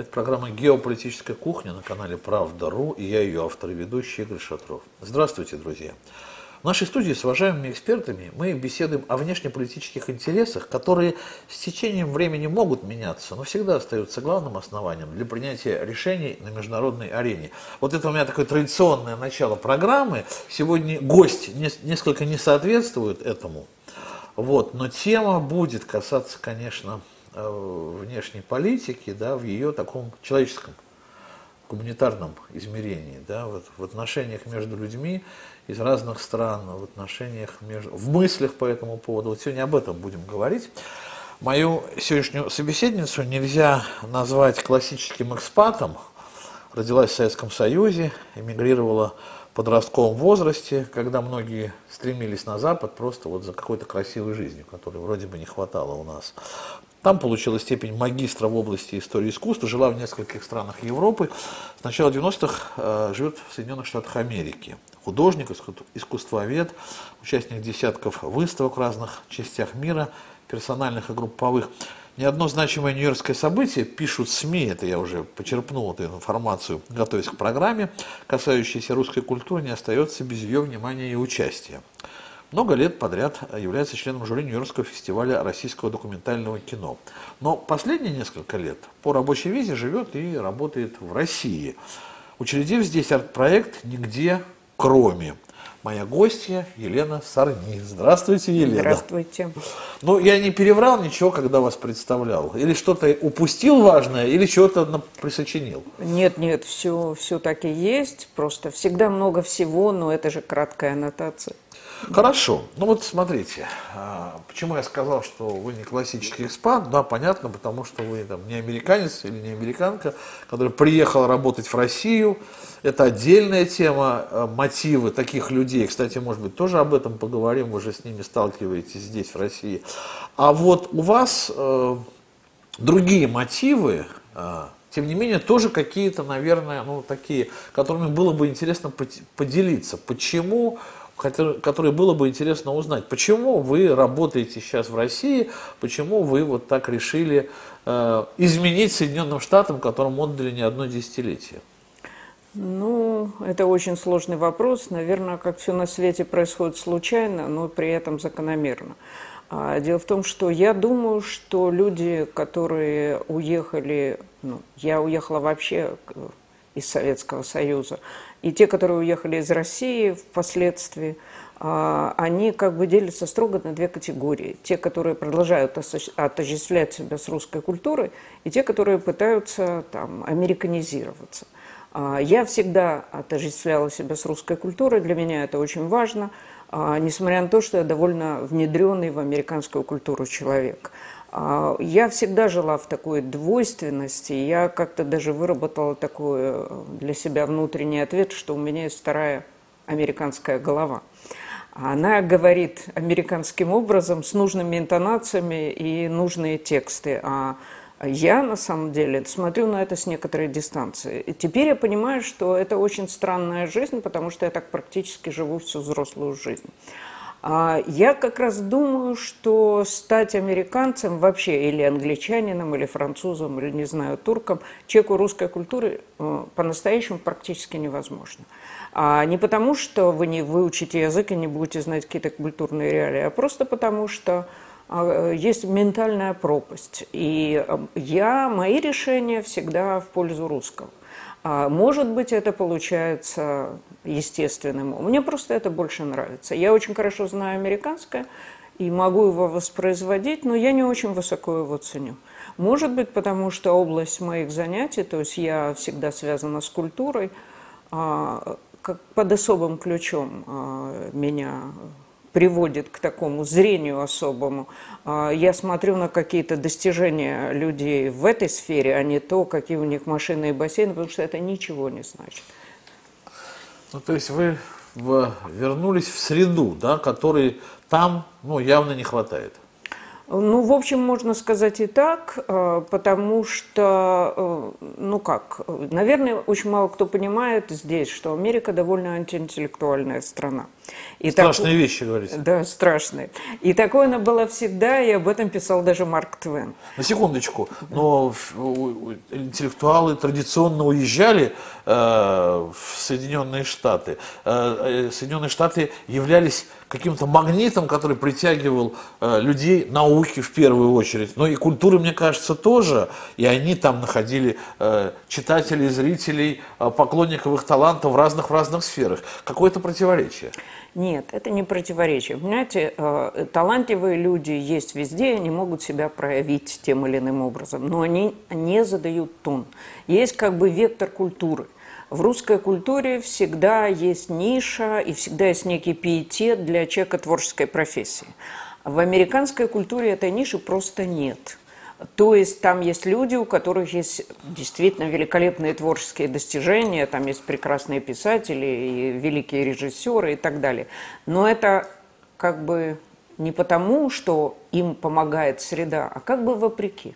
Это программа «Геополитическая кухня» на канале «Правда.ру», и я ее автор и ведущий Игорь Шатров. Здравствуйте, друзья! В нашей студии с уважаемыми экспертами мы беседуем о внешнеполитических интересах, которые с течением времени могут меняться, но всегда остаются главным основанием для принятия решений на международной арене. Вот это у меня такое традиционное начало программы. Сегодня гость несколько не соответствует этому, но тема будет касаться, конечно, внешней политики, в ее таком человеческом, гуманитарном измерении, в отношениях между людьми из разных стран, в мыслях по этому поводу. Вот сегодня об этом будем говорить. Мою сегодняшнюю собеседницу нельзя назвать классическим экспатом. Родилась в Советском Союзе, эмигрировала в подростковом возрасте, когда многие стремились на Запад просто за какой-то красивой жизнью, которой вроде бы не хватало у нас. Там получила степень магистра в области истории искусства, жила в нескольких странах Европы. С начала 90-х живет в Соединенных Штатах Америки. Художник, искусствовед, участник десятков выставок в разных частях мира, персональных и групповых. Ни одно значимое нью-йоркское событие, пишут СМИ, это я уже почерпнул эту информацию, готовясь к программе, касающейся русской культуры, не остается без ее внимания и участия. Много лет подряд является членом жюри Нью-Йоркского фестиваля российского документального кино. Но последние несколько лет по рабочей визе живет и работает в России, учредив здесь арт-проект «Нигде кроме». Моя гостья Елена Сарни. Здравствуйте, Елена. Здравствуйте. Я не переврал ничего, когда вас представлял. Или что-то упустил важное, или чего-то присочинил. Нет, все так и есть. Просто всегда много всего, но это же краткая аннотация. Хорошо. Смотрите, почему я сказал, что вы не классический экспат, понятно, потому что вы не американец или не американка, которая приехала работать в Россию. Это отдельная тема, мотивы таких людей. Кстати, может быть, тоже об этом поговорим, вы же с ними сталкиваетесь здесь, в России. А у вас другие мотивы, тем не менее, тоже какие-то, наверное, такие, которыми было бы интересно поделиться. Почему? Которые было бы интересно узнать. Почему вы работаете сейчас в России? Почему вы так решили изменить Соединенным Штатам, которым отдали не одно десятилетие? Это очень сложный вопрос. Наверное, как все на свете происходит случайно, но при этом закономерно. Дело в том, что я думаю, что люди, которые уехали... я уехала вообще... из Советского Союза. И те, которые уехали из России впоследствии, они делятся строго на две категории. Те, которые продолжают отождествлять себя с русской культурой, и те, которые пытаются американизироваться. Я всегда отождествляла себя с русской культурой, для меня это очень важно, несмотря на то, что я довольно внедренный в американскую культуру человек. Я всегда жила в такой двойственности, я как-то даже выработала такой для себя внутренний ответ, что у меня есть вторая американская голова. Она говорит американским образом, с нужными интонациями и нужные тексты, а я на самом деле смотрю на это с некоторой дистанции. И теперь я понимаю, что это очень странная жизнь, потому что я так практически живу всю взрослую жизнь. Я как раз думаю, что стать американцем вообще, или англичанином, или французом, или, не знаю, турком, человеку русской культуры по-настоящему практически невозможно. Не потому, что вы не выучите язык и не будете знать какие-то культурные реалии, а просто потому, что есть ментальная пропасть. И мои решения всегда в пользу русского. Может быть, это получается естественным. Мне просто это больше нравится. Я очень хорошо знаю американское и могу его воспроизводить, но я не очень высоко его ценю. Может быть, потому что область моих занятий, то есть я всегда связана с культурой, как под особым ключом меня приводит к такому зрению особому. Я смотрю на какие-то достижения людей в этой сфере, а не то, какие у них машины и бассейны, потому что это ничего не значит. То есть вы вернулись в среду, которой там явно не хватает. Ну, в общем, можно сказать и так, потому что, ну как, наверное, очень мало кто понимает здесь, что Америка довольно антиинтеллектуальная страна. И страшные вещи, говорите. Да, страшные. И такой она была всегда, и об этом писал даже Марк Твен. На секундочку, но интеллектуалы традиционно уезжали в Соединенные Штаты. Соединенные Штаты являлись каким-то магнитом, который притягивал людей, науки в первую очередь, но и культуры, мне кажется, тоже. И они там находили читателей, зрителей, поклонников их талантов в разных сферах. Какое-то противоречие. Нет, это не противоречие. Понимаете, талантливые люди есть везде, они могут себя проявить тем или иным образом, но они не задают тон. Есть как бы вектор культуры. В русской культуре всегда есть ниша и всегда есть некий пиетет для человека творческой профессии. В американской культуре этой ниши просто нет. То есть там есть люди, у которых есть действительно великолепные творческие достижения, там есть прекрасные писатели, и великие режиссеры и так далее. Но это как бы не потому, что им помогает среда, а как бы вопреки.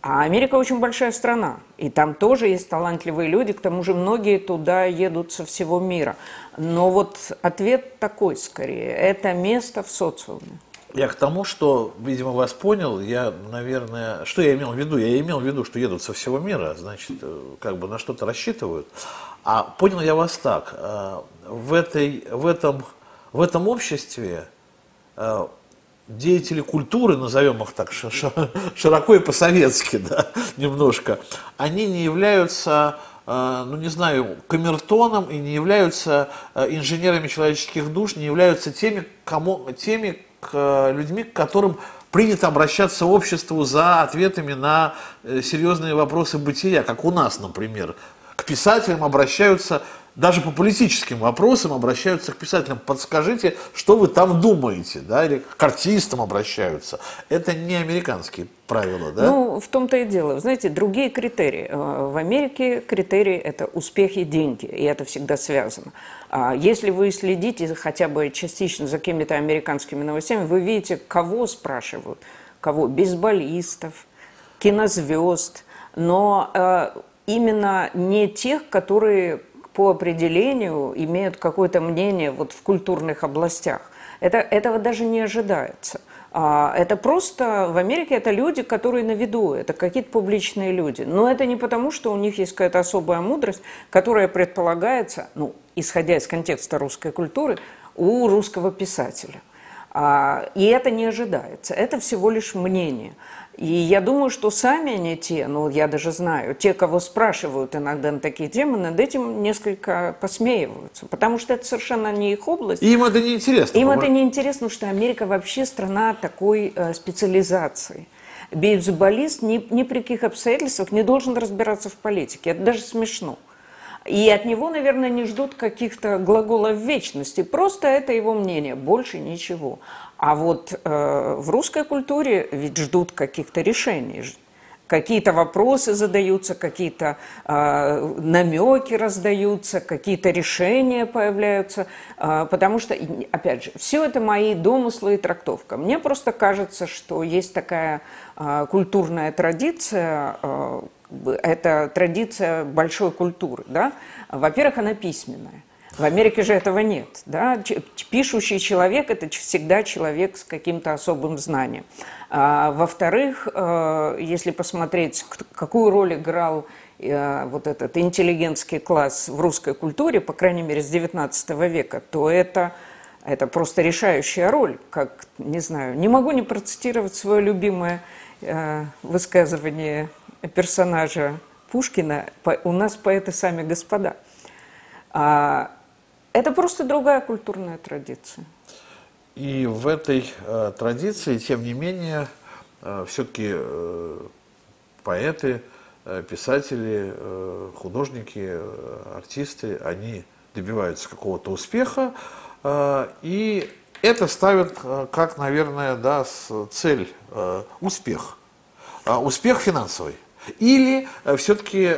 А Америка очень большая страна, и там тоже есть талантливые люди, к тому же многие туда едут со всего мира. Но вот ответ такой скорее – это место в социуме. Я к тому, что, видимо, вас понял, я, наверное, что я имел в виду? Я имел в виду, что едут со всего мира, значит, как бы на что-то рассчитывают. А понял я вас так, в этом обществе деятели культуры, назовем их так широко и по-советски, да, немножко, они не являются, ну не знаю, камертоном и не являются инженерами человеческих душ, не являются людьми, к которым принято обращаться обществу за ответами на серьезные вопросы бытия, как у нас, например. К писателям обращаются, даже по политическим вопросам обращаются к писателям. Подскажите, что вы там думаете, да, или к артистам обращаются. Это не американские правила, да? Ну, в том-то и дело. Вы знаете, другие критерии. В Америке критерии – это успех и деньги, и это всегда связано. Если вы следите хотя бы частично за какими-то американскими новостями, вы видите, кого спрашивают, кого? Бейсболистов, кинозвезд, но... именно не тех, которые по определению имеют какое-то мнение вот в культурных областях. Этого даже не ожидается. Это просто в Америке это люди, которые на виду, это какие-то публичные люди. Но это не потому, что у них есть какая-то особая мудрость, которая предполагается, ну, исходя из контекста русской культуры, у русского писателя. И это не ожидается, это всего лишь мнение. И я думаю, что сами они те, ну, я даже знаю, те, кого спрашивают иногда на такие темы, над этим несколько посмеиваются, потому что это совершенно не их область. И им это не интересно. Им это не интересно, потому что Америка вообще страна такой специализации. Бейсболист ни при каких обстоятельствах не должен разбираться в политике, это даже смешно. И от него, наверное, не ждут каких-то глаголов вечности. Просто это его мнение, больше ничего. А вот в русской культуре ведь ждут каких-то решений. Какие-то вопросы задаются, какие-то намеки раздаются, какие-то решения появляются. Потому что, опять же, все это мои домыслы и трактовка. Мне просто кажется, что есть такая культурная традиция, это традиция большой культуры, да? Во-первых, она письменная. В Америке же этого нет, да? Пишущий человек – это всегда человек с каким-то особым знанием. Во-вторых, если посмотреть, какую роль играл вот этот интеллигентский класс в русской культуре, по крайней мере, с XIX века, то это просто решающая роль. Как, не знаю, не могу не процитировать свое любимое высказывание персонажа Пушкина «У нас поэты сами господа». Это просто другая культурная традиция. И в этой традиции, тем не менее, все-таки поэты, писатели, художники, артисты, они добиваются какого-то успеха, и это ставят как, наверное, да, цель – успех. Успех финансовый. Или все-таки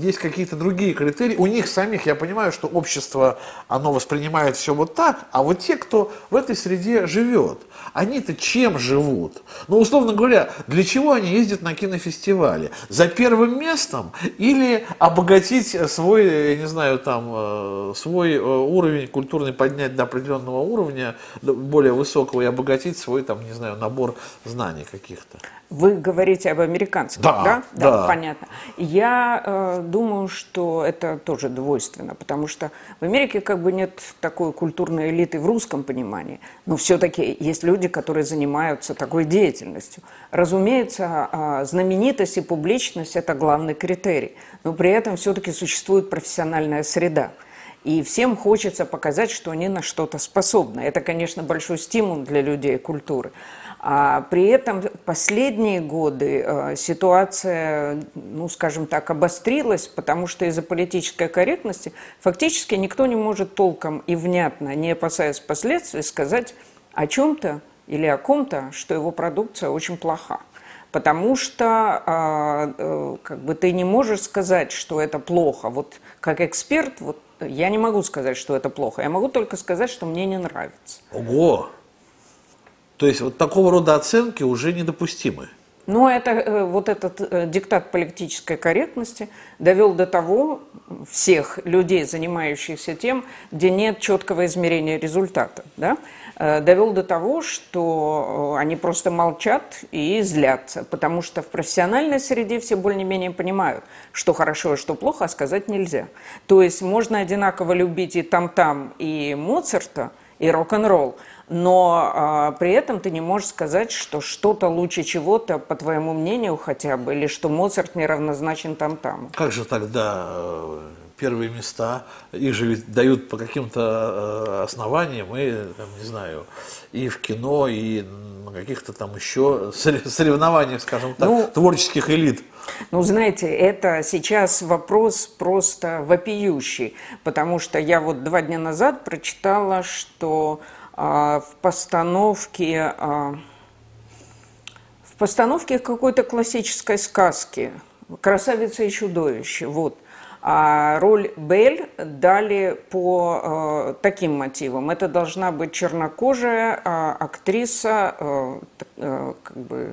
есть какие-то другие критерии? У них самих, я понимаю, что общество, оно воспринимает все вот так, а вот те, кто в этой среде живет, они-то чем живут? Ну, условно говоря, для чего они ездят на кинофестивали? За первым местом или обогатить свой, я не знаю, там, свой уровень культурный, поднять до определенного уровня, более высокого, и обогатить свой, там, не знаю, набор знаний каких-то? Вы говорите об американском, да? Понятно. Я думаю, что это тоже двойственно, потому что в Америке как бы нет такой культурной элиты в русском понимании, но все-таки есть люди, которые занимаются такой деятельностью. Разумеется, знаменитость и публичность – это главный критерий, но при этом все-таки существует профессиональная среда. И всем хочется показать, что они на что-то способны. Это, конечно, большой стимул для людей культуры. А при этом последние годы ситуация, ну, скажем так, обострилась, потому что из-за политической корректности фактически никто не может толком и внятно, не опасаясь последствий, сказать о чем-то или о ком-то, что его продукция очень плоха. Потому что как бы ты не можешь сказать, что это плохо. Вот как эксперт, вот я не могу сказать, что это плохо. Я могу только сказать, что мне не нравится. Ого! То есть вот такого рода оценки уже недопустимы. Ну, это вот этот диктат политической корректности довел до того всех людей, занимающихся тем, где нет четкого измерения результата, да? Довел до того, что они просто молчат и злятся, потому что в профессиональной среде все более-менее понимают, что хорошо и что плохо, а сказать нельзя. То есть можно одинаково любить и там-там, и Моцарта, и рок-н-ролл, но при этом ты не можешь сказать, что что-то лучше чего-то, по твоему мнению хотя бы, или что Моцарт неравнозначен там-там. Как же тогда первые места? Их же ведь дают по каким-то основаниям, и, там, не знаю, и в кино, и на каких-то там еще соревнованиях, скажем так, ну, творческих элит. Ну, знаете, это сейчас вопрос просто вопиющий, потому что я вот 2 дня назад прочитала, что в постановке какой-то классической сказки «Красавица и чудовище», вот, роль Бель дали по таким мотивам. Это должна быть чернокожая актриса, как бы,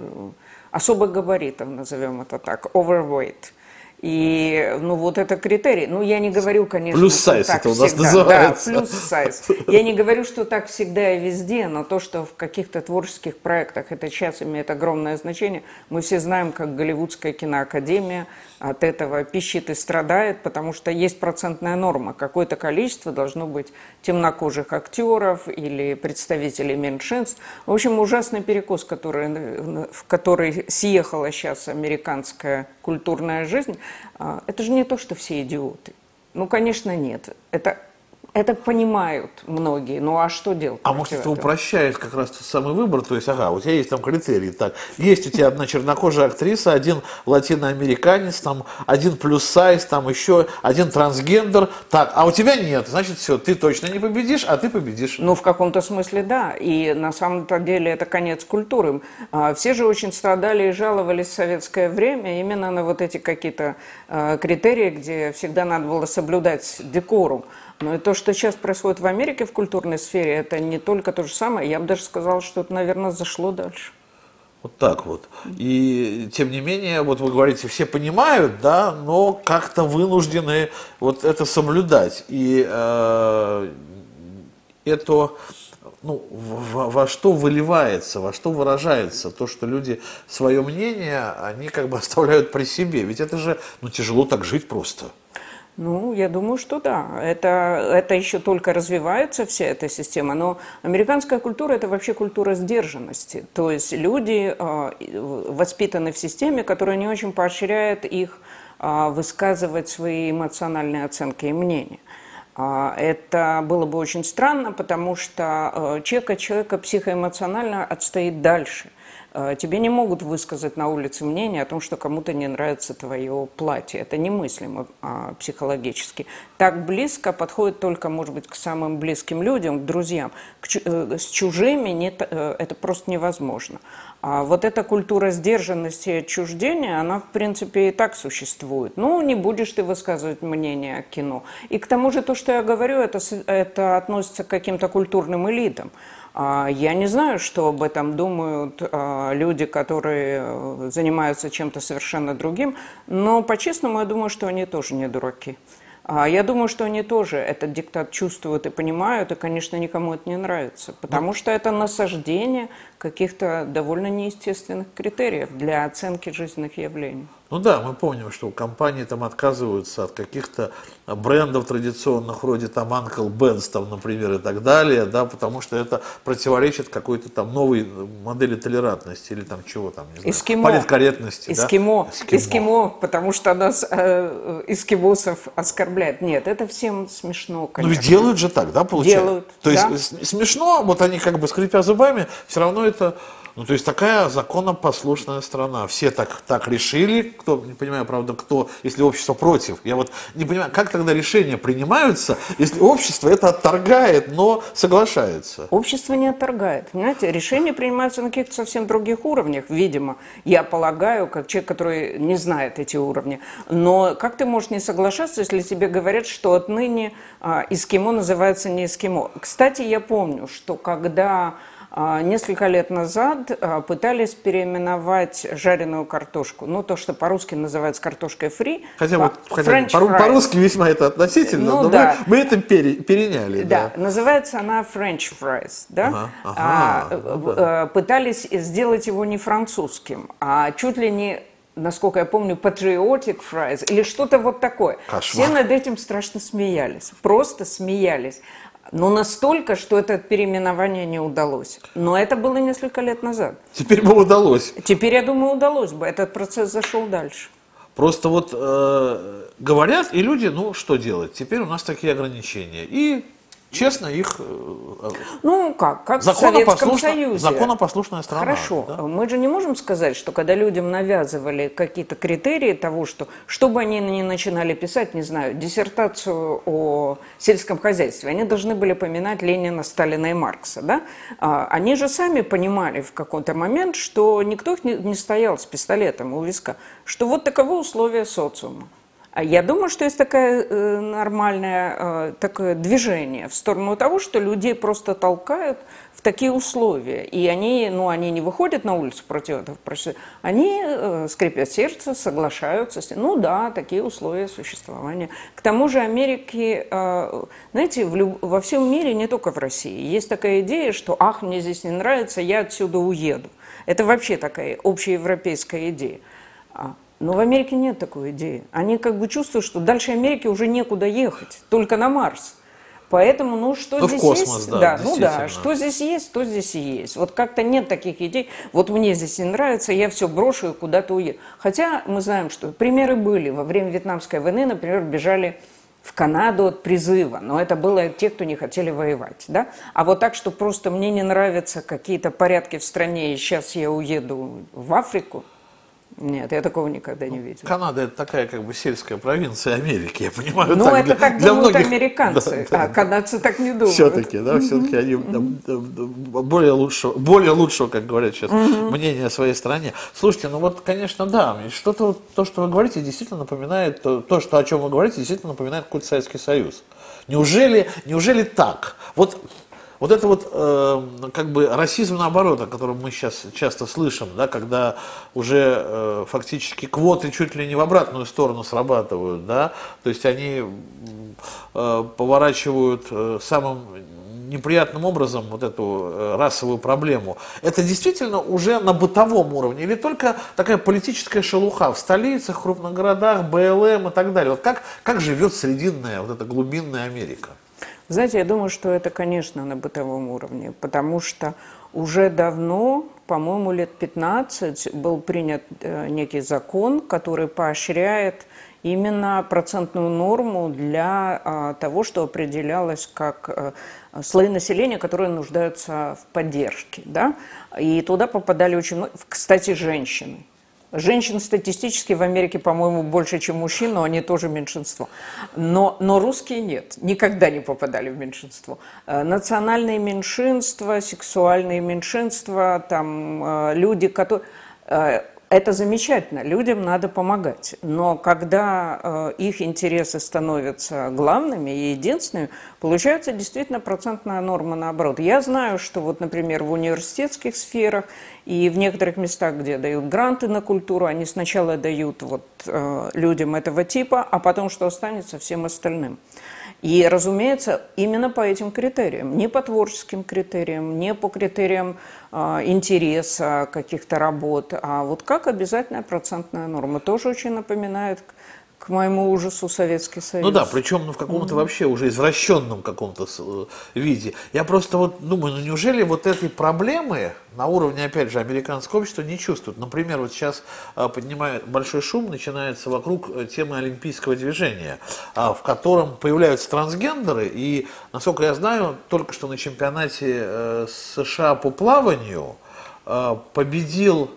особых габаритов, назовем это так, overweight. И, ну, вот это критерий. Ну, я не говорю, конечно, плюс сайз это у нас называется. Да, плюс сайз. Я не говорю, что так всегда и везде, но то, что в каких-то творческих проектах это сейчас имеет огромное значение, мы все знаем, как Голливудская киноакадемия от этого пищит и страдает, потому что есть процентная норма. Какое-то количество должно быть темнокожих актеров или представителей меньшинств. В общем, ужасный перекос, в который съехала сейчас американская культурная жизнь. Это же не то, что все идиоты. Ну, конечно, нет. Это понимают многие. Ну, а что делать? А может, это упрощает как раз тот самый выбор? То есть, ага, у тебя есть там критерии. Так, есть у тебя одна чернокожая актриса, один латиноамериканец, там, один плюс-сайз, там еще один трансгендер. Так, а у тебя нет. Значит, все, ты точно не победишь, а ты победишь. Ну, в каком-то смысле, да. И на самом-то деле это конец культуры. Все же очень страдали и жаловались в советское время именно на вот эти какие-то критерии, где всегда надо было соблюдать декорум. Но и то, что сейчас происходит в Америке в культурной сфере, это не только то же самое. Я бы даже сказала, что это, наверное, зашло дальше. Вот так вот. И тем не менее, вот вы говорите, все понимают, да, но как-то вынуждены вот это соблюдать. И это... Ну, во что выливается, во что выражается то, что люди свое мнение, они как бы оставляют при себе. Ведь это же, ну, тяжело так жить просто. Ну, я думаю, что да. Это еще только развивается, вся эта система. Но американская культура – это вообще культура сдержанности. То есть люди воспитаны в системе, которая не очень поощряет их высказывать свои эмоциональные оценки и мнения. Это было бы очень странно, потому что человек от человека психоэмоционально отстоит дальше. Тебе не могут высказать на улице мнение о том, что кому-то не нравится твое платье. Это немыслимо психологически. Так близко подходит только, может быть, к самым близким людям, к друзьям. С чужими это просто невозможно. А вот эта культура сдержанности и отчуждения, она, в принципе, и так существует. Ну, не будешь ты высказывать мнение о кино. И к тому же то, что я говорю, это относится к каким-то культурным элитам. Я не знаю, что об этом думают люди, которые занимаются чем-то совершенно другим, но по-честному я думаю, что они тоже не дураки. Я думаю, что они тоже этот диктат чувствуют и понимают, и, конечно, никому это не нравится, потому что это насаждение каких-то довольно неестественных критериев для оценки жизненных явлений. Ну да, мы помним, что компании там отказываются от каких-то брендов традиционных, вроде там Uncle Ben's, там, например, и так далее, да, потому что это противоречит какой-то там новой модели толерантности или там чего там, не знаю, политкорректности. Эскимо. Да? Эскимо, потому что нас эскимосов оскорбляют. Нет, это всем смешно, конечно. Ну ведь делают же так, да, получается? Делают, то да. есть смешно, вот они как бы скрипя зубами, все равно это... Ну, то есть такая законопослушная страна. Все так решили, кто, не понимаю, правда, кто, если общество против. Я вот не понимаю, как тогда решения принимаются, если общество это отторгает, но соглашается. Общество не отторгает. Понимаете, решения принимаются на каких-то совсем других уровнях, видимо. Я полагаю, как человек, который не знает эти уровни. Но как ты можешь не соглашаться, если тебе говорят, что отныне эскимо называется не эскимо? Кстати, я помню, что когда... Несколько лет назад пытались переименовать жареную картошку. Ну, то, что по-русски называется картошкой фри. По-русски весьма это относительно, ну, но да. мы это переняли. Да. Да, называется она French fries. Да? Пытались сделать его не французским, а чуть ли не... насколько я помню, patriotic fries или что-то вот такое. Кошмар. Все над этим страшно смеялись, просто смеялись. Но настолько, что это переименование не удалось. Но это было несколько лет назад. Теперь бы удалось. Теперь, я думаю, удалось бы. Этот процесс зашел дальше. Просто вот говорят, и люди, ну что делать? Теперь у нас такие ограничения. И... честно, их... Ну, как в Советском Союзе. Законопослушная страна. Хорошо. Да? Мы же не можем сказать, что когда людям навязывали какие-то критерии того, что бы они ни начинали писать, не знаю, диссертацию о сельском хозяйстве, они должны были поминать Ленина, Сталина и Маркса. Да? Они же сами понимали в какой-то момент, что никто их не стоял с пистолетом у виска, что вот таковы условия социума. Я думаю, что есть такое нормальное такое движение в сторону того, что людей просто толкают в такие условия. И они не выходят на улицу против этого, они, скрипя сердце, соглашаются с ним. Ну да, такие условия существования. К тому же Америки, знаете, во всем мире, не только в России, есть такая идея, что «ах, мне здесь не нравится, я отсюда уеду». Это вообще такая общеевропейская идея. Но в Америке нет такой идеи. Они как бы чувствуют, что дальше Америки уже некуда ехать, только на Марс. Поэтому, что здесь есть, что здесь есть, то здесь и есть. Вот как-то нет таких идей. Вот мне здесь не нравится, я все брошу и куда-то уеду. Хотя мы знаем, что примеры были. Во время Вьетнамской войны, например, бежали в Канаду от призыва. Но это было те, кто не хотели воевать. Да? А вот так, что просто мне не нравятся какие-то порядки в стране, и сейчас я уеду в Африку. Нет, я такого никогда не видел. Канада – это такая как бы сельская провинция Америки, я понимаю. Ну, это так думают американцы, а канадцы так не думают. Все-таки, да, все-таки они более лучшего, как говорят сейчас, мнения о своей стране. Слушайте, ну вот, конечно, да, что-то то, что вы говорите, действительно напоминает, о чем вы говорите, действительно напоминает какой-то Советский Союз. Неужели так? Вот это как бы расизм наоборот, о котором мы сейчас часто слышим, да, когда уже фактически квоты чуть ли не в обратную сторону срабатывают, да, то есть они поворачивают самым неприятным образом вот эту расовую проблему. Это действительно уже на бытовом уровне или только такая политическая шелуха в столицах, крупных городах, БЛМ и так далее? Вот как живет срединная, вот эта глубинная Америка? Знаете, я думаю, что это, конечно, на бытовом уровне, потому что уже давно, по-моему, лет 15 был принят некий закон, который поощряет именно процентную норму для того, что определялось как слои населения, которые нуждаются в поддержке. Да? И туда попадали очень много, кстати, женщины. Женщин статистически в Америке, по-моему, больше, чем мужчин, но они тоже меньшинство. Но русские нет, никогда не попадали в меньшинство. Национальные меньшинства, сексуальные меньшинства, там люди, которые... Это замечательно, людям надо помогать. Но когда их интересы становятся главными и единственными, получается действительно процентная норма наоборот. Я знаю, что вот, например, в университетских сферах и в некоторых местах, где дают гранты на культуру, они сначала дают вот людям этого типа, а потом что останется всем остальным. И, разумеется, именно по этим критериям, не по творческим критериям, не по критериям интереса каких-то работ, а вот как обязательная процентная норма. Тоже очень напоминает, к моему ужасу, Советский Союз. Ну да, причем в каком-то вообще уже извращенном каком-то виде. Я просто вот думаю, ну неужели вот этой проблемы на уровне, опять же, американского общества не чувствуют? Например, вот сейчас поднимает большой шум, начинается вокруг темы олимпийского движения, в котором появляются трансгендеры, и, насколько я знаю, только что на чемпионате США по плаванию победил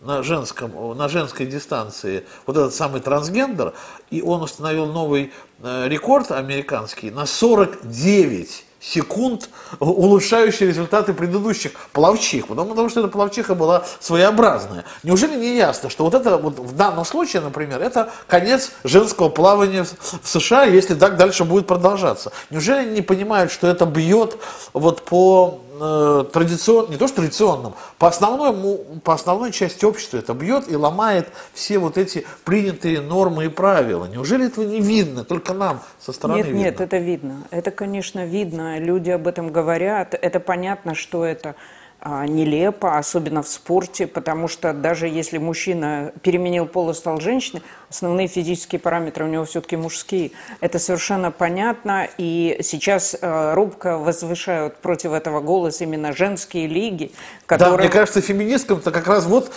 на женской дистанции вот этот самый трансгендер, и он установил новый рекорд американский на 49 секунд, улучшающие результаты предыдущих пловчих, потому что эта пловчиха была своеобразная. Неужели не ясно, что вот это вот в данном случае, например, это конец женского плавания в США, если так дальше будет продолжаться? Неужели не понимают, что это бьет вот по традиционным, не то что традиционным, по основной части общества это бьет и ломает все вот эти принятые нормы и правила? Неужели этого не видно? Только нам со стороны видно? Нет, это видно. Это, конечно, видно. Люди об этом говорят. Это понятно, что это нелепо, особенно в спорте, потому что даже если мужчина переменил пол и стал женщиной, основные физические параметры у него все-таки мужские. Это совершенно понятно, и сейчас робко возвышают против этого голос именно женские лиги, которые... Да, мне кажется, феминисткам-то как раз вот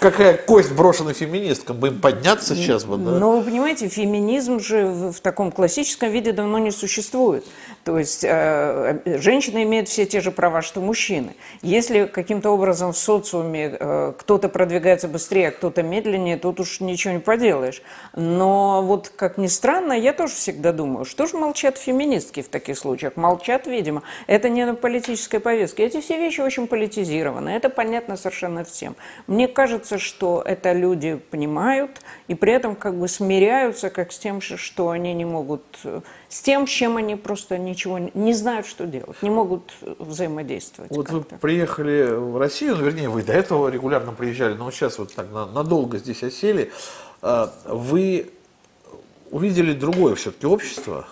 какая кость брошена феминисткам, бы им подняться сейчас бы. Да. Но вы понимаете, феминизм же в таком классическом виде давно не существует. То есть женщины имеют все те же права, что мужчины. Если каким-то образом в социуме кто-то продвигается быстрее, а кто-то медленнее, тут уж ничего не поделаешь. Но вот, как ни странно, я тоже всегда думаю, что же молчат феминистки в таких случаях? Молчат, видимо. Это не на политической повестке. Эти все вещи очень политизированы. Это понятно совершенно всем. Мне кажется, что это люди понимают и при этом как бы смиряются как с тем, что они не могут... С тем, с чем они просто ничего не знают, что делать, не могут взаимодействовать. Вот как-то. Вы приехали в Россию, вернее, вы до этого регулярно приезжали, но сейчас вот так надолго здесь осели. Вы увидели другое все-таки общество,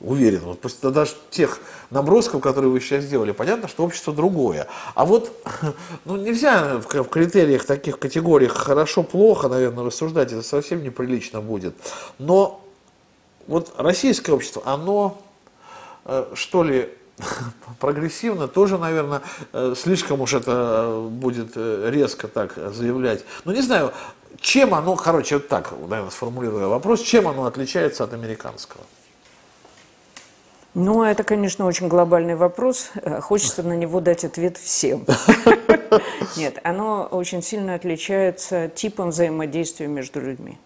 уверен, вот просто даже тех набросков, которые вы сейчас сделали, понятно, что общество другое. А вот нельзя в критериях, таких категориях хорошо-плохо, наверное, рассуждать, это совсем неприлично будет. Но вот российское общество, оно, что ли, прогрессивно, тоже, наверное, слишком уж это будет резко так заявлять. Ну, не знаю, чем оно, короче, вот так, наверное, сформулируя вопрос, чем оно отличается от американского? Ну, это, конечно, очень глобальный вопрос. Хочется на него дать ответ всем. Нет, оно очень сильно отличается типом взаимодействия между людьми.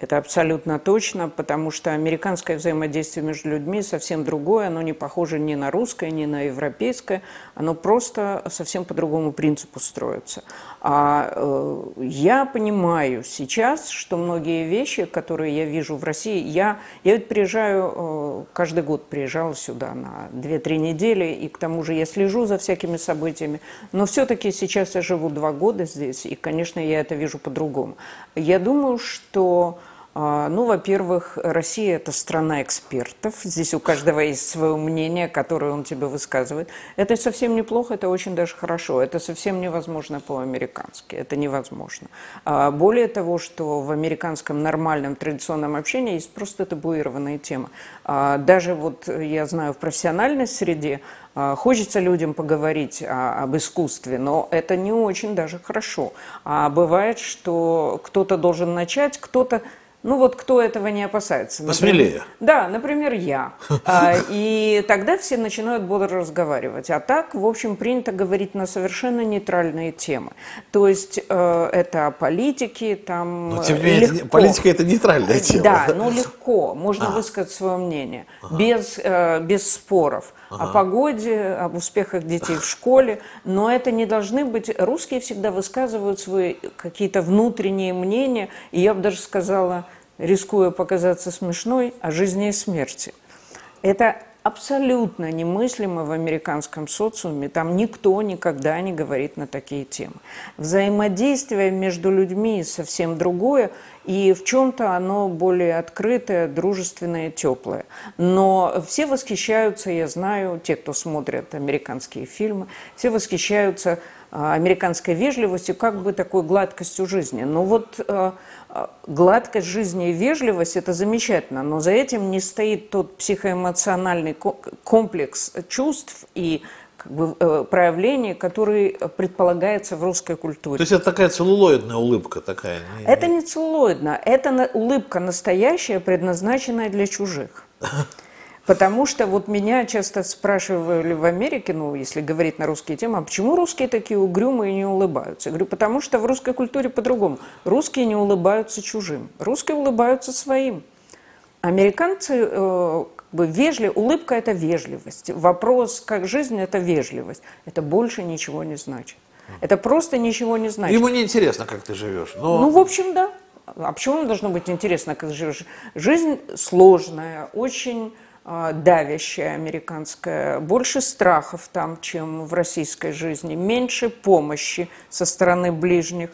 Это абсолютно точно, потому что американское взаимодействие между людьми совсем другое, оно не похоже ни на русское, ни на европейское, оно просто совсем по другому принципу строится. Я понимаю сейчас, что многие вещи, которые я вижу в России, я ведь приезжаю, каждый год приезжала сюда на 2-3 недели, и к тому же я слежу за всякими событиями, но все-таки сейчас я живу 2 года здесь, и, конечно, я это вижу по-другому. Я думаю, что Ну, во-первых, Россия – это страна экспертов. Здесь у каждого есть свое мнение, которое он тебе высказывает. Это совсем неплохо, это очень даже хорошо. Это совсем невозможно по-американски. Это невозможно. Более того, что в американском нормальном традиционном общении есть просто табуированная тема. Даже вот я знаю в профессиональной среде, хочется людям поговорить об искусстве, но это не очень даже хорошо. А бывает, что кто-то должен начать, кто-то... Ну вот кто этого не опасается? Посмелее. Да, например, я. И тогда все начинают бодро разговаривать. А так, в общем, принято говорить на совершенно нейтральные темы. То есть это о политике, там... Но, тем не менее, политика – это нейтральная тема. Да, но легко. Можно высказать свое мнение. Без споров. О погоде, об успехах детей в школе. Но это не должны быть... Русские всегда высказывают свои какие-то внутренние мнения. И я бы даже сказала... рискуя показаться смешной, о жизни и смерти. Это абсолютно немыслимо в американском социуме. Там никто никогда не говорит на такие темы. Взаимодействие между людьми совсем другое, и в чем-то оно более открытое, дружественное, теплое. Но все восхищаются, я знаю, те, кто смотрят американские фильмы, все восхищаются американской вежливостью, как бы такой гладкостью жизни. Но вот гладкость жизни и вежливость – это замечательно, но за этим не стоит тот психоэмоциональный комплекс чувств и как бы проявлений, которые предполагаются в русской культуре. То есть это такая целлулоидная улыбка такая? Это не целлулоидная, это улыбка настоящая, предназначенная для чужих. Потому что вот меня часто спрашивали в Америке, ну, если говорить на русские темы, а почему русские такие угрюмые и не улыбаются? Я говорю, потому что в русской культуре по-другому. Русские не улыбаются чужим, русские улыбаются своим. Американцы, как бы вежливы, улыбка – это вежливость. Вопрос, как жизнь – это вежливость. Это больше ничего не значит. Это просто ничего не значит. Ему не интересно, как ты живешь. Но... Ну, в общем, да. А почему должно быть интересно, как ты живешь? Жизнь сложная, очень... давящая американская, больше страхов там, чем в российской жизни, меньше помощи со стороны ближних.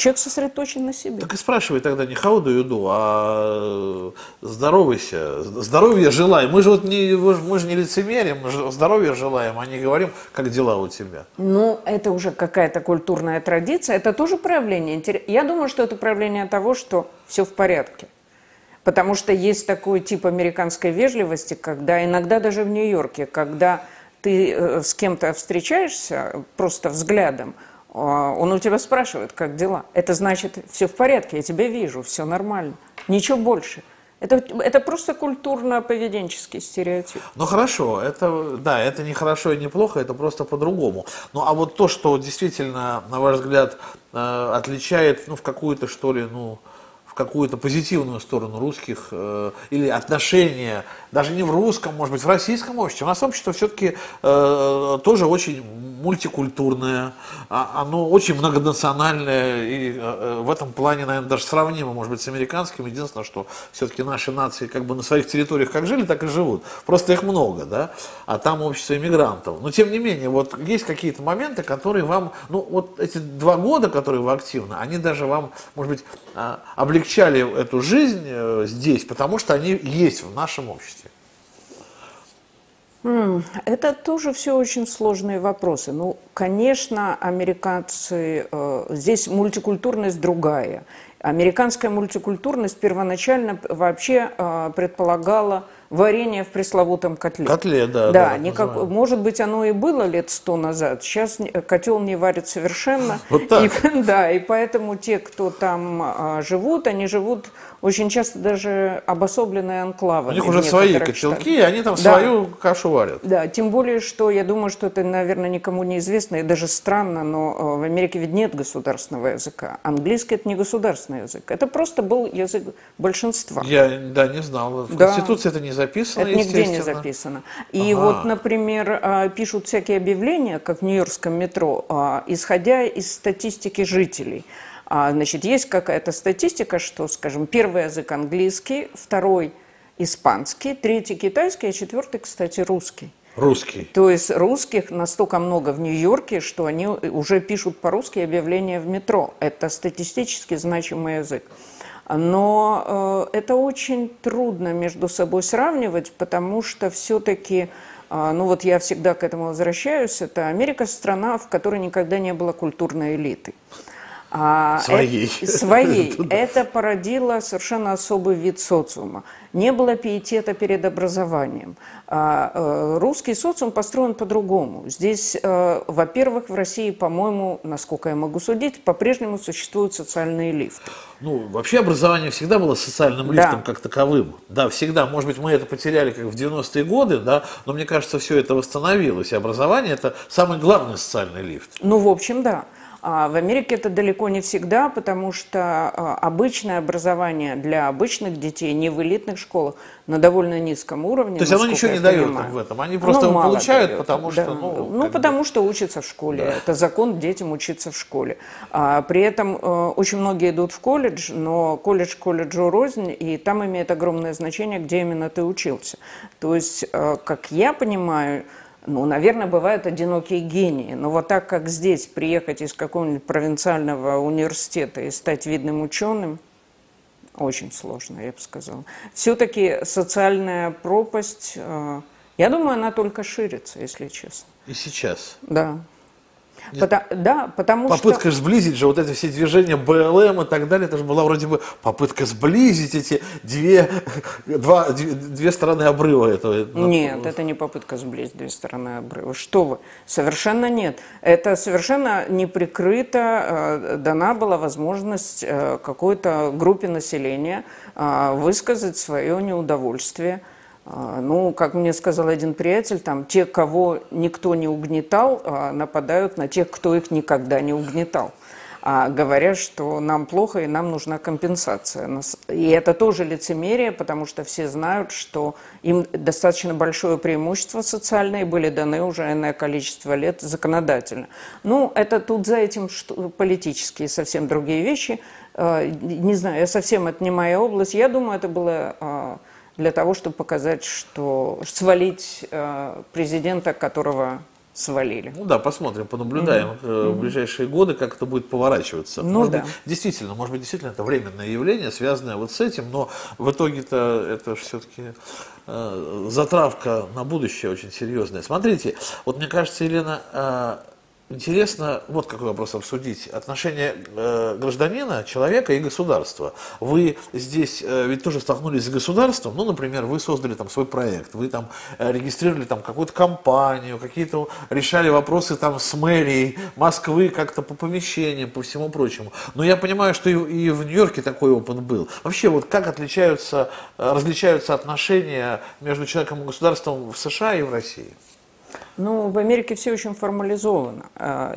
Человек сосредоточен на себе. Так и спрашивай тогда не how do you do, а здоровайся, здоровья желаем. Мы же, вот не, мы же не лицемерим, мы же здоровья желаем, а не говорим, как дела у тебя. Ну, это уже какая-то культурная традиция, это тоже проявление интереса. Я думаю, что это проявление того, что все в порядке. Потому что есть такой тип американской вежливости, когда иногда даже в Нью-Йорке, когда ты с кем-то встречаешься просто взглядом, он у тебя спрашивает, как дела. Это значит, все в порядке, я тебя вижу, все нормально, ничего больше. Это просто культурно-поведенческий стереотип. Ну хорошо, это, да, это не хорошо и не плохо, это просто по-другому. Ну а вот то, что действительно, на ваш взгляд, отличает, ну в какую-то что ли, ну... в какую-то позитивную сторону русских или отношения, даже не в русском, может быть, в российском обществе. У нас общество все-таки тоже очень мультикультурное, оно очень многонациональное, и в этом плане, наверное, даже сравнимо, может быть, с американским. Единственное, что все-таки наши нации как бы на своих территориях как жили, так и живут. Просто их много, да, а там общество иммигрантов. Но, тем не менее, вот есть какие-то моменты, которые вам, ну, вот эти 2 года, которые вы активны, они даже вам, может быть, облегчают эту жизнь здесь, потому что они есть в нашем обществе? Это тоже все очень сложные вопросы. Ну, конечно, американцы... Здесь мультикультурность другая. Американская мультикультурность первоначально вообще предполагала варенье в пресловутом котле. Котле, да. Да, да, никак... Может быть, оно и было лет 100 назад. Сейчас котел не варит совершенно. Вот так. И, да, и поэтому те, кто там живут, они живут очень часто даже обособленные анклавы. У них уже свои котелки, и они там свою кашу варят. Да, тем более, что я думаю, что это, наверное, никому не известно, и даже странно, но в Америке ведь нет государственного языка. Английский – это не государственный язык. Это просто был язык большинства. Я, да, не знал. В Конституции это не записано, это нигде не записано. И вот, например, пишут всякие объявления, как в Нью-Йоркском метро, исходя из статистики жителей. Значит, есть какая-то статистика, что, скажем, первый язык английский, второй испанский, третий китайский, а четвертый, кстати, русский. Русский. То есть русских настолько много в Нью-Йорке, что они уже пишут по-русски объявления в метро. Это статистически значимый язык. Но это очень трудно между собой сравнивать, потому что все-таки, ну вот я всегда к этому возвращаюсь, это Америка – страна, в которой никогда не было культурной элиты. Своей. Это породило совершенно особый вид социума. Не было пиетета перед образованием. Русский социум построен по-другому. Здесь, во-первых, в России, по-моему, насколько я могу судить, по-прежнему существуют социальные лифты. Ну, вообще образование всегда было социальным лифтом, да, как таковым. Да, всегда. Может быть, мы это потеряли как в 90-е годы, да, но мне кажется, все это восстановилось. И образование – это самый главный социальный лифт. Ну, в общем, да. А в Америке это далеко не всегда, потому что обычное образование для обычных детей, не в элитных школах, на довольно низком уровне. То есть оно ничего не дает им в этом? Они просто его получают, дает, потому да, что... потому что учатся в школе. Да. Это закон, детям учиться в школе. При этом очень многие идут в колледж, но колледж колледжу рознь, и там имеет огромное значение, где именно ты учился. То есть, как я понимаю... Ну, наверное, бывают одинокие гении, но вот так, как здесь, приехать из какого-нибудь провинциального университета и стать видным ученым, очень сложно, я бы сказала. Все-таки социальная пропасть, я думаю, она только ширится, если честно. И сейчас. Да. Попытка сблизить же вот эти все движения БЛМ и так далее, это же была вроде бы попытка сблизить эти две стороны обрыва этого. Нет, это не попытка сблизить две стороны обрыва. Что вы? Совершенно нет. Это совершенно неприкрыто дана была возможность какой-то группе населения высказать свое неудовольствие. Ну, как мне сказал один приятель, там, те, кого никто не угнетал, нападают на тех, кто их никогда не угнетал, говоря, что нам плохо и нам нужна компенсация. И это тоже лицемерие, потому что все знают, что им достаточно большое преимущество социальное, были даны уже энное количество лет законодательно. Ну, это тут за этим политические совсем другие вещи. Не знаю, я совсем это не моя область. Я думаю, это было... для того, чтобы показать, что свалить президента, которого свалили. Ну да, посмотрим, понаблюдаем в ближайшие годы, как это будет поворачиваться. Ну, может, да. Может быть, действительно это временное явление, связанное вот с этим, но в итоге-то это же все-таки затравка на будущее очень серьезная. Смотрите, вот мне кажется, Елена... Интересно, вот какой вопрос обсудить. Отношение гражданина, человека и государства. Вы здесь ведь тоже столкнулись с государством. Ну, например, вы создали там свой проект, вы там регистрировали там какую-то компанию, какие-то решали вопросы там с мэрией Москвы, как-то по помещениям, по всему прочему. Но я понимаю, что и в Нью-Йорке такой опыт был. Вообще, вот как различаются отношения между человеком и государством в США и в России? Ну, в Америке все очень формализовано.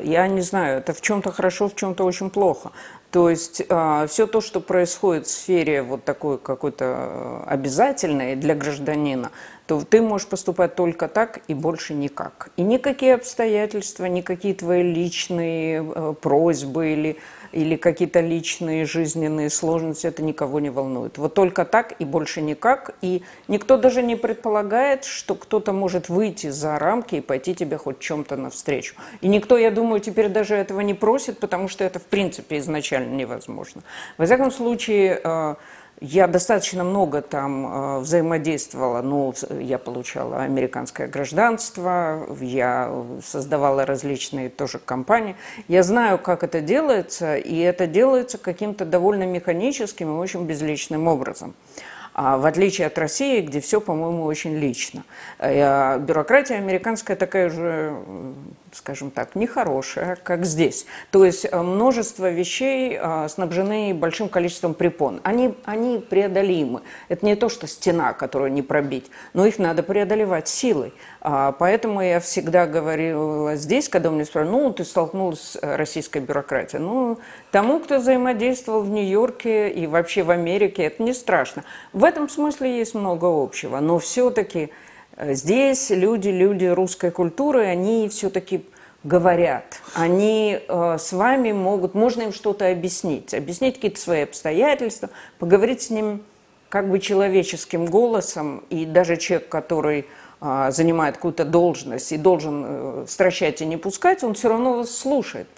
Я не знаю, это в чем-то хорошо, в чем-то очень плохо. То есть все то, что происходит в сфере вот такой какой-то обязательной для гражданина, то ты можешь поступать только так и больше никак. И никакие обстоятельства, никакие твои личные просьбы или какие-то личные жизненные сложности, это никого не волнует. Вот только так и больше никак. И никто даже не предполагает, что кто-то может выйти за рамки и пойти тебе хоть чем-то навстречу. И никто, я думаю, теперь даже этого не просит, потому что это, в принципе, изначально невозможно. Во всяком случае... Я достаточно много там взаимодействовала, ну, я получала американское гражданство, я создавала различные тоже компании. Я знаю, как это делается, и это делается каким-то довольно механическим и очень безличным образом. В отличие от России, где все, по-моему, очень лично. Бюрократия американская такая же, скажем так, нехорошая, как здесь. То есть множество вещей снабжены большим количеством препон. Они преодолимы. Это не то, что стена, которую не пробить, но их надо преодолевать силой. Поэтому я всегда говорила здесь, когда мне спрашивали, ну, ты столкнулась с российской бюрократией. Ну, тому, кто взаимодействовал в Нью-Йорке и вообще в Америке, это не страшно. В этом смысле есть много общего, но все-таки здесь люди русской культуры, они все-таки говорят, они с вами можно им что-то объяснить какие-то свои обстоятельства, поговорить с ним как бы человеческим голосом, и даже человек, который занимает какую-то должность и должен стращать и не пускать, он все равно вас слушает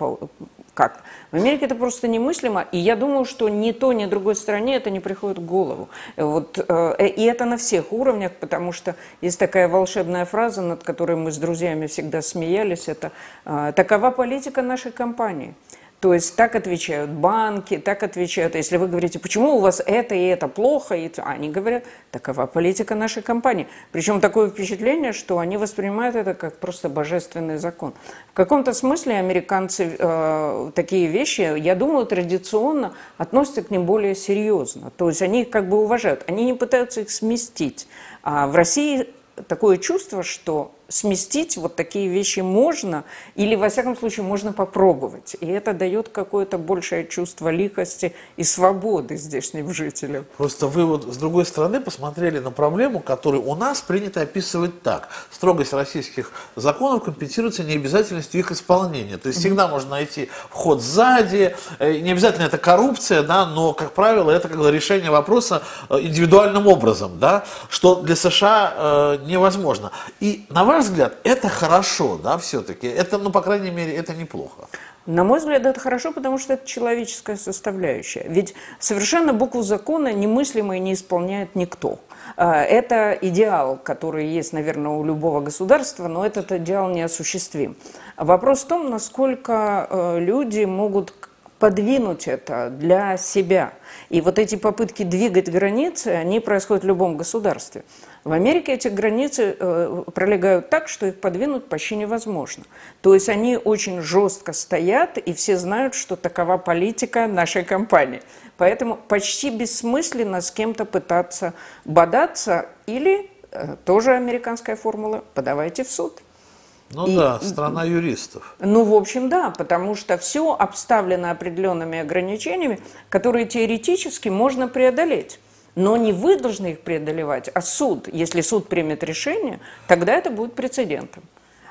как-то. В Америке это просто немыслимо, и я думаю, что ни той, ни другой стране это не приходит в голову. Вот, и это на всех уровнях, потому что есть такая волшебная фраза, над которой мы с друзьями всегда смеялись, это «такова политика нашей компании». То есть так отвечают банки, так отвечают, если вы говорите, почему у вас это и это плохо, и они говорят, такова политика нашей компании. Причем такое впечатление, что они воспринимают это как просто божественный закон. В каком-то смысле американцы такие вещи, я думаю, традиционно относятся к ним более серьезно. То есть они их как бы уважают, они не пытаются их сместить. А в России такое чувство, что сместить вот такие вещи можно, или, во всяком случае, можно попробовать. И это дает какое-то большее чувство лихости и свободы здешним жителям. Просто вы вот с другой стороны посмотрели на проблему, которую у нас принято описывать так. Строгость российских законов компенсируется необязательностью их исполнения. То есть всегда можно найти вход сзади, не обязательно это коррупция, да, но, как правило, это как решение вопроса индивидуальным образом, да, что для США невозможно. И, на ваш взгляд, это хорошо, да, все-таки? Это, ну, по крайней мере, это неплохо. На мой взгляд, это хорошо, потому что это человеческая составляющая. Ведь совершенно букву закона немыслимо и не исполняет никто. Это идеал, который есть, наверное, у любого государства, но этот идеал неосуществим. Вопрос в том, насколько люди могут подвинуть это для себя. И вот эти попытки двигать границы, они происходят в любом государстве. В Америке эти границы пролегают так, что их подвинуть почти невозможно. То есть они очень жестко стоят, и все знают, что такова политика нашей компании. Поэтому почти бессмысленно с кем-то пытаться бодаться, или, тоже американская формула, подавайте в суд. Ну и, да, страна юристов. Ну, в общем, да, потому что все обставлено определенными ограничениями, которые теоретически можно преодолеть. Но не вы должны их преодолевать, а суд. Если суд примет решение, тогда это будет прецедентом.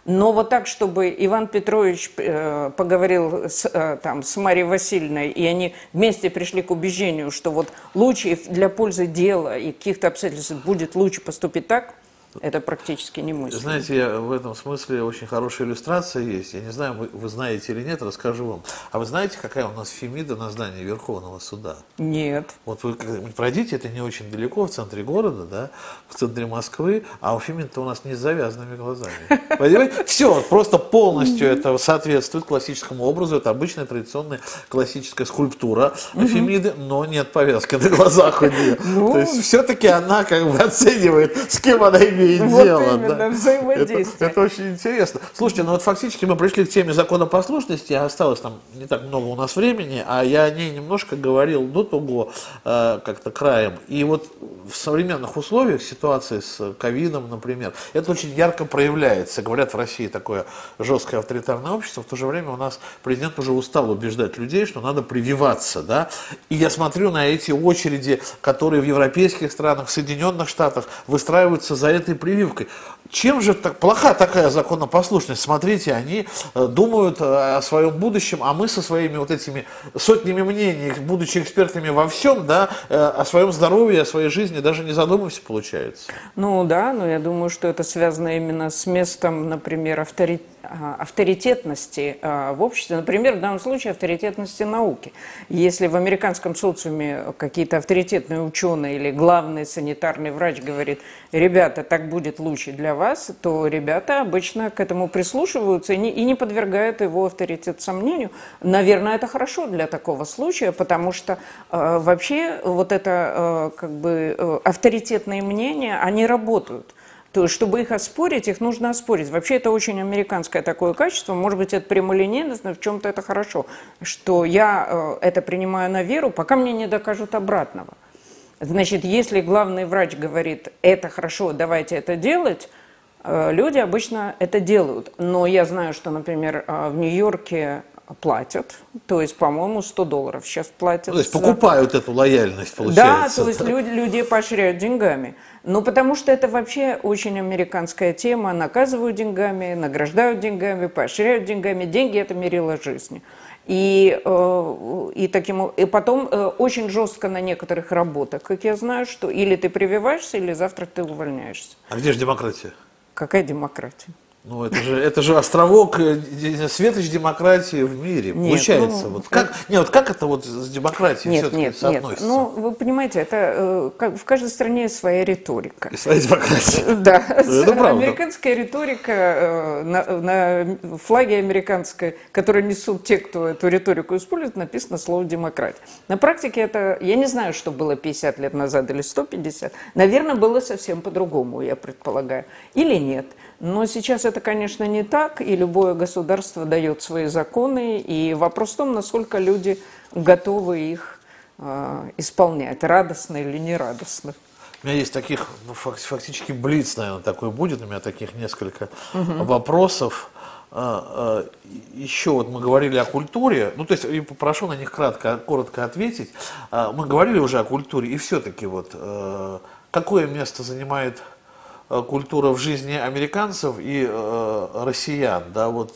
Но вот так, чтобы Иван Петрович поговорил с Марией Васильевной, и они вместе пришли к убеждению, что вот лучше для пользы дела и каких-то обстоятельств будет лучше поступить так, это практически немыслимо. Знаете, в этом смысле очень хорошая иллюстрация есть. Я не знаю, вы знаете или нет, расскажу вам. А вы знаете, какая у нас фемида на здании Верховного суда? Нет. Вот вы пройдите, это не очень далеко, в центре города, да, в центре Москвы, а у фемида-то у нас не с завязанными глазами. Понимаете? Все, просто полностью это соответствует классическому образу. Это обычная традиционная классическая скульптура фемиды, но нет повязки на глазах у нее. То есть все-таки она как бы оценивает, с кем она имеет. Вот дело, именно, да? Взаимодействие. Это очень интересно. Слушайте, ну вот фактически мы пришли к теме законопослушности, осталось там не так много у нас времени, а я о ней немножко говорил до того как-то краем. И вот в современных условиях, ситуации с ковидом, например, это очень ярко проявляется. Говорят, в России такое жесткое авторитарное общество, в то же время у нас президент уже устал убеждать людей, что надо прививаться, да? И я смотрю на эти очереди, которые в европейских странах, в Соединенных Штатах выстраиваются за это прививкой. Чем же так плоха такая законопослушность? Смотрите, они думают о своем будущем, а мы со своими вот этими сотнями мнений, будучи экспертами во всем, да, о своем здоровье, о своей жизни даже не задумываемся, получается. Ну да, но я думаю, что это связано именно с местом, например, авторитетности в обществе, например, в данном случае авторитетности науки. Если в американском социуме какие-то авторитетные ученые или главный санитарный врач говорит, ребята, так будет лучше для вас, то ребята обычно к этому прислушиваются и не подвергают его авторитет сомнению. Наверное, это хорошо для такого случая, потому что вообще вот это авторитетные мнения, они работают. То есть, чтобы их оспорить, их нужно оспорить. Вообще, это очень американское такое качество. Может быть, это прямолинейность, но в чем-то это хорошо. Что я это принимаю на веру, пока мне не докажут обратного. Значит, если главный врач говорит, это хорошо, давайте это делать, люди обычно это делают. Но я знаю, что, например, в Нью-Йорке платят, то есть, по-моему, $100 сейчас платят. Ну, то есть покупают эту лояльность, получается. Да, то есть люди поощряют деньгами. Ну, потому что это вообще очень американская тема. Наказывают деньгами, награждают деньгами, поощряют деньгами. Деньги – это мерило жизни. И потом очень жестко на некоторых работах, как я знаю, что или ты прививаешься, или завтра ты увольняешься. А где же демократия? Какая демократия? Ну, это же островок, светоч демократии в мире, нет, получается. Ну, вот как, нет, вот как это вот с демократией все-таки соотносится? Нет. Ну, вы понимаете, это в каждой стране своя риторика. И своя демократия. Да. Это правда. Американская риторика на флаге американской, которую несут те, кто эту риторику использует, написано слово «демократия». На практике это, я не знаю, что было 50 лет назад или 150, наверное, было совсем по-другому, я предполагаю, или нет. Но сейчас это, конечно, не так, и любое государство дает свои законы, и вопрос в том, насколько люди готовы их исполнять, радостно или нерадостно. У меня есть таких, ну, фактически блиц, наверное, такой будет, у меня таких несколько вопросов. Еще вот мы говорили о культуре, ну, то есть, и попрошу на них коротко ответить. Мы говорили уже о культуре, и все-таки вот какое место занимает культура в жизни американцев и россиян, да, вот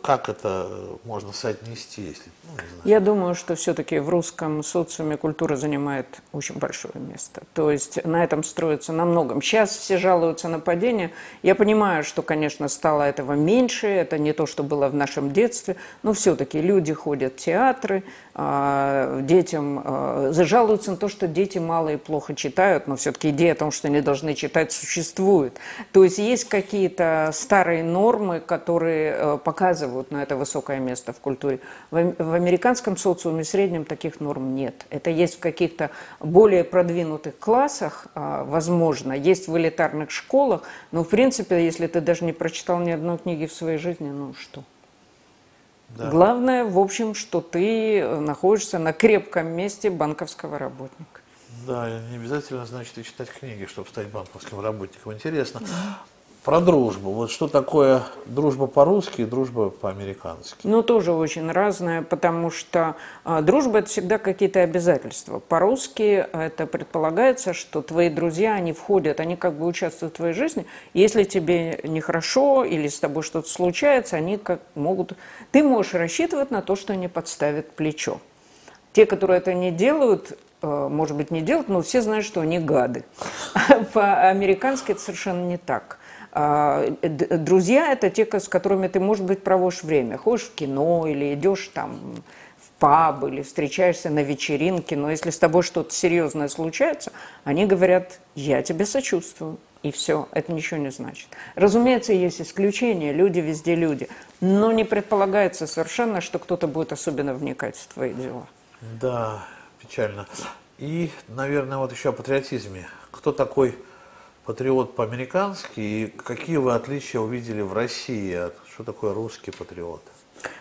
как это можно соотнести, если? Ну, я думаю, что все-таки в русском социуме культура занимает очень большое место. То есть на этом строится на многом. Сейчас все жалуются на падение. Я понимаю, что, конечно, стало этого меньше, это не то, что было в нашем детстве, но все-таки люди ходят в театры, детям жалуются на то, что дети мало и плохо читают, но все-таки идея о том, что они должны читать, существует. То есть есть какие-то старые нормы, которые показывают на это высокое место в культуре. В американском социуме среднем таких норм нет. Это есть в каких-то более продвинутых классах, возможно, есть в элитарных школах, но в принципе, если ты даже не прочитал ни одной книги в своей жизни, ну что? Да. Главное, в общем, что ты находишься на крепком месте банковского работника. Да, не обязательно, значит, и читать книги, чтобы стать банковским работником. Интересно. Про дружбу. Вот что такое дружба по-русски и дружба по-американски? Ну, тоже очень разная, потому что дружба – это всегда какие-то обязательства. По-русски это предполагается, что твои друзья, они входят, они как бы участвуют в твоей жизни. Если тебе нехорошо или с тобой что-то случается, они как могут… Ты можешь рассчитывать на то, что они подставят плечо. Те, которые это не делают… может быть, не делать, но все знают, что они гады. По-американски это совершенно не так. Друзья – это те, с которыми ты, может быть, проводишь время. Ходишь в кино или идешь там в паб, или встречаешься на вечеринке, но если с тобой что-то серьезное случается, они говорят: «Я тебе сочувствую». И все, это ничего не значит. Разумеется, есть исключения, люди везде люди, но не предполагается совершенно, что кто-то будет особенно вникать в твои дела. Да. Печально. И, наверное, вот еще о патриотизме. Кто такой патриот по-американски и какие вы отличия увидели в России? Что такое русский патриот?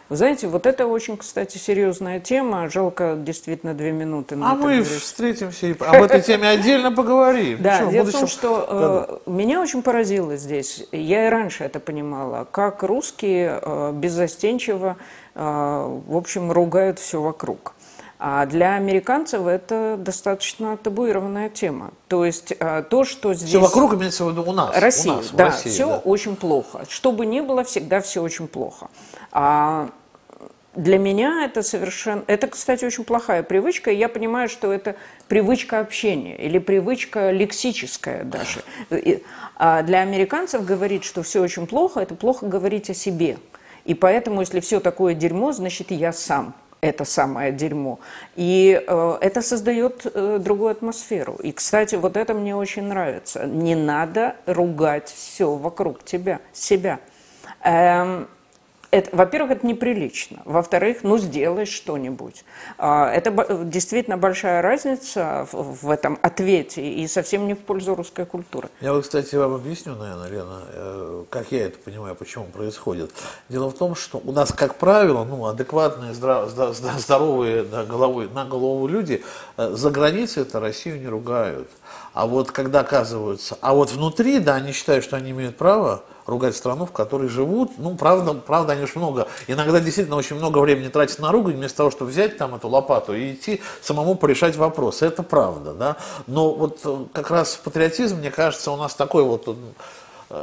Вы знаете, вот это очень, кстати, серьезная тема. Жалко, действительно, 2 минуты. А мы встретимся и об этой теме отдельно поговорим. Да, дело в том, что меня очень поразило здесь, я и раньше это понимала, как русские беззастенчиво, в общем, ругают все вокруг. А для американцев это достаточно табуированная тема. То есть то, что здесь... Все вокруг имеется в виду у нас. Россия, у нас, да, в России, все, да, очень плохо. Что бы ни было, всегда все очень плохо. Для меня это совершенно... Это, кстати, очень плохая привычка, и я понимаю, что это привычка общения или привычка лексическая даже. А для американцев говорить, что все очень плохо, это плохо говорить о себе. И поэтому, если все такое дерьмо, значит, я сам это самое дерьмо. И это создает другую атмосферу. И, кстати, вот это мне очень нравится. Не надо ругать все вокруг тебя, себя. Во-первых, это неприлично. Во-вторых, ну сделай что-нибудь. Это действительно большая разница в этом ответе и совсем не в пользу русской культуры. Я вот, кстати, вам объясню, наверное, Лена, как я это понимаю, почему происходит. Дело в том, что у нас, как правило, ну, адекватные, здоровые на голову люди за границей это Россию не ругают. А вот когда оказываются... А вот внутри, да, они считают, что они имеют право ругать страну, в которой живут. Ну, правда, они уж много. Иногда действительно очень много времени тратят на ругань, вместо того, чтобы взять там эту лопату и идти самому порешать вопросы. Это правда, да. Но вот как раз патриотизм, мне кажется, у нас такой вот...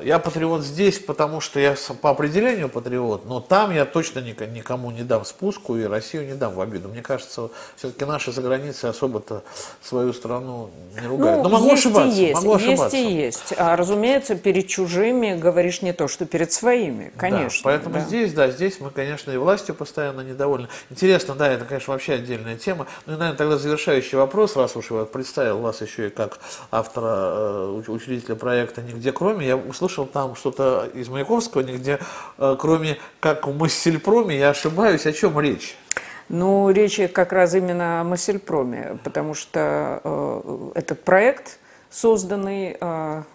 Я патриот здесь, потому что я по определению патриот, но там я точно никому не дам спуску и Россию не дам в обиду. Мне кажется, все-таки наши за границей особо-то свою страну не ругают. Но могу ошибаться. Есть. А, разумеется, перед чужими говоришь не то, что перед своими, конечно. Да, поэтому здесь мы, конечно, и властью постоянно недовольны. Интересно, да, это, конечно, вообще отдельная тема. Ну и, наверное, тогда завершающий вопрос, раз уж я представил вас еще и как автора, учредителя проекта «Нигде кроме», я слышал там что-то из Маяковского, нигде, кроме как в Моссельпроме, я ошибаюсь, о чем речь? Ну, речь как раз именно о Моссельпроме, потому что этот проект, созданный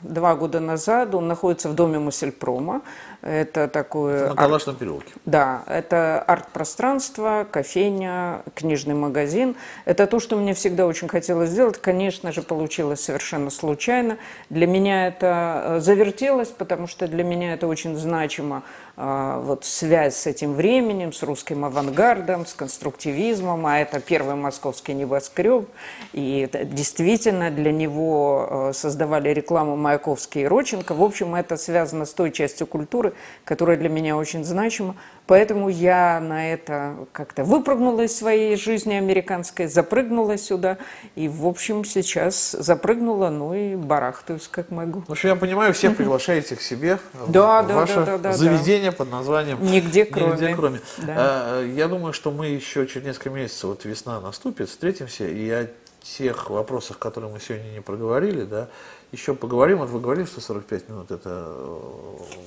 2 года назад, он находится в доме Моссельпрома. Это такое... На Калашном переулке. Да, это арт-пространство, кофейня, книжный магазин. Это то, что мне всегда очень хотелось сделать. Конечно же, получилось совершенно случайно. Для меня это завертелось, потому что для меня это очень значимо. Вот связь с этим временем, с русским авангардом, с конструктивизмом. А это первый московский небоскреб. И действительно для него создавали рекламу Маяковский и Родченко. В общем, это связано с той частью культуры, которая для меня очень значима. Поэтому я на это как-то выпрыгнула из своей жизни американской, запрыгнула сюда. И, в общем, сейчас запрыгнула, ну и барахтаюсь, как могу. Ну, что я понимаю, всех приглашаете к себе в ваше заведение под названием «Нигде кроме». Я думаю, что мы еще через несколько месяцев, вот весна наступит, встретимся, и о тех вопросах, которые мы сегодня не проговорили, да, еще поговорим. Вот вы говорили, что 45 минут это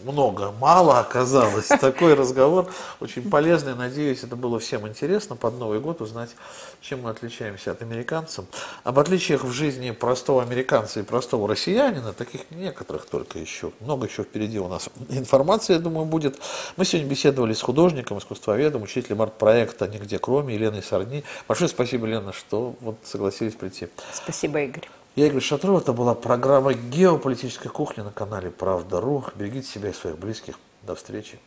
много, мало оказалось. Такой разговор очень полезный. Надеюсь, это было всем интересно под Новый год узнать, чем мы отличаемся от американцев. Об отличиях в жизни простого американца и простого россиянина, таких некоторых только еще. Много еще впереди у нас информации, я думаю, будет. Мы сегодня беседовали с художником, искусствоведом, учителем арт-проекта «Нигде кроме» Еленой Сарни. Большое спасибо, Лена, что вот согласились прийти. Спасибо, Игорь. Я Игорь Шатров, это была программа «Геополитическая кухня» на канале Правда.ру. Берегите себя и своих близких. До встречи.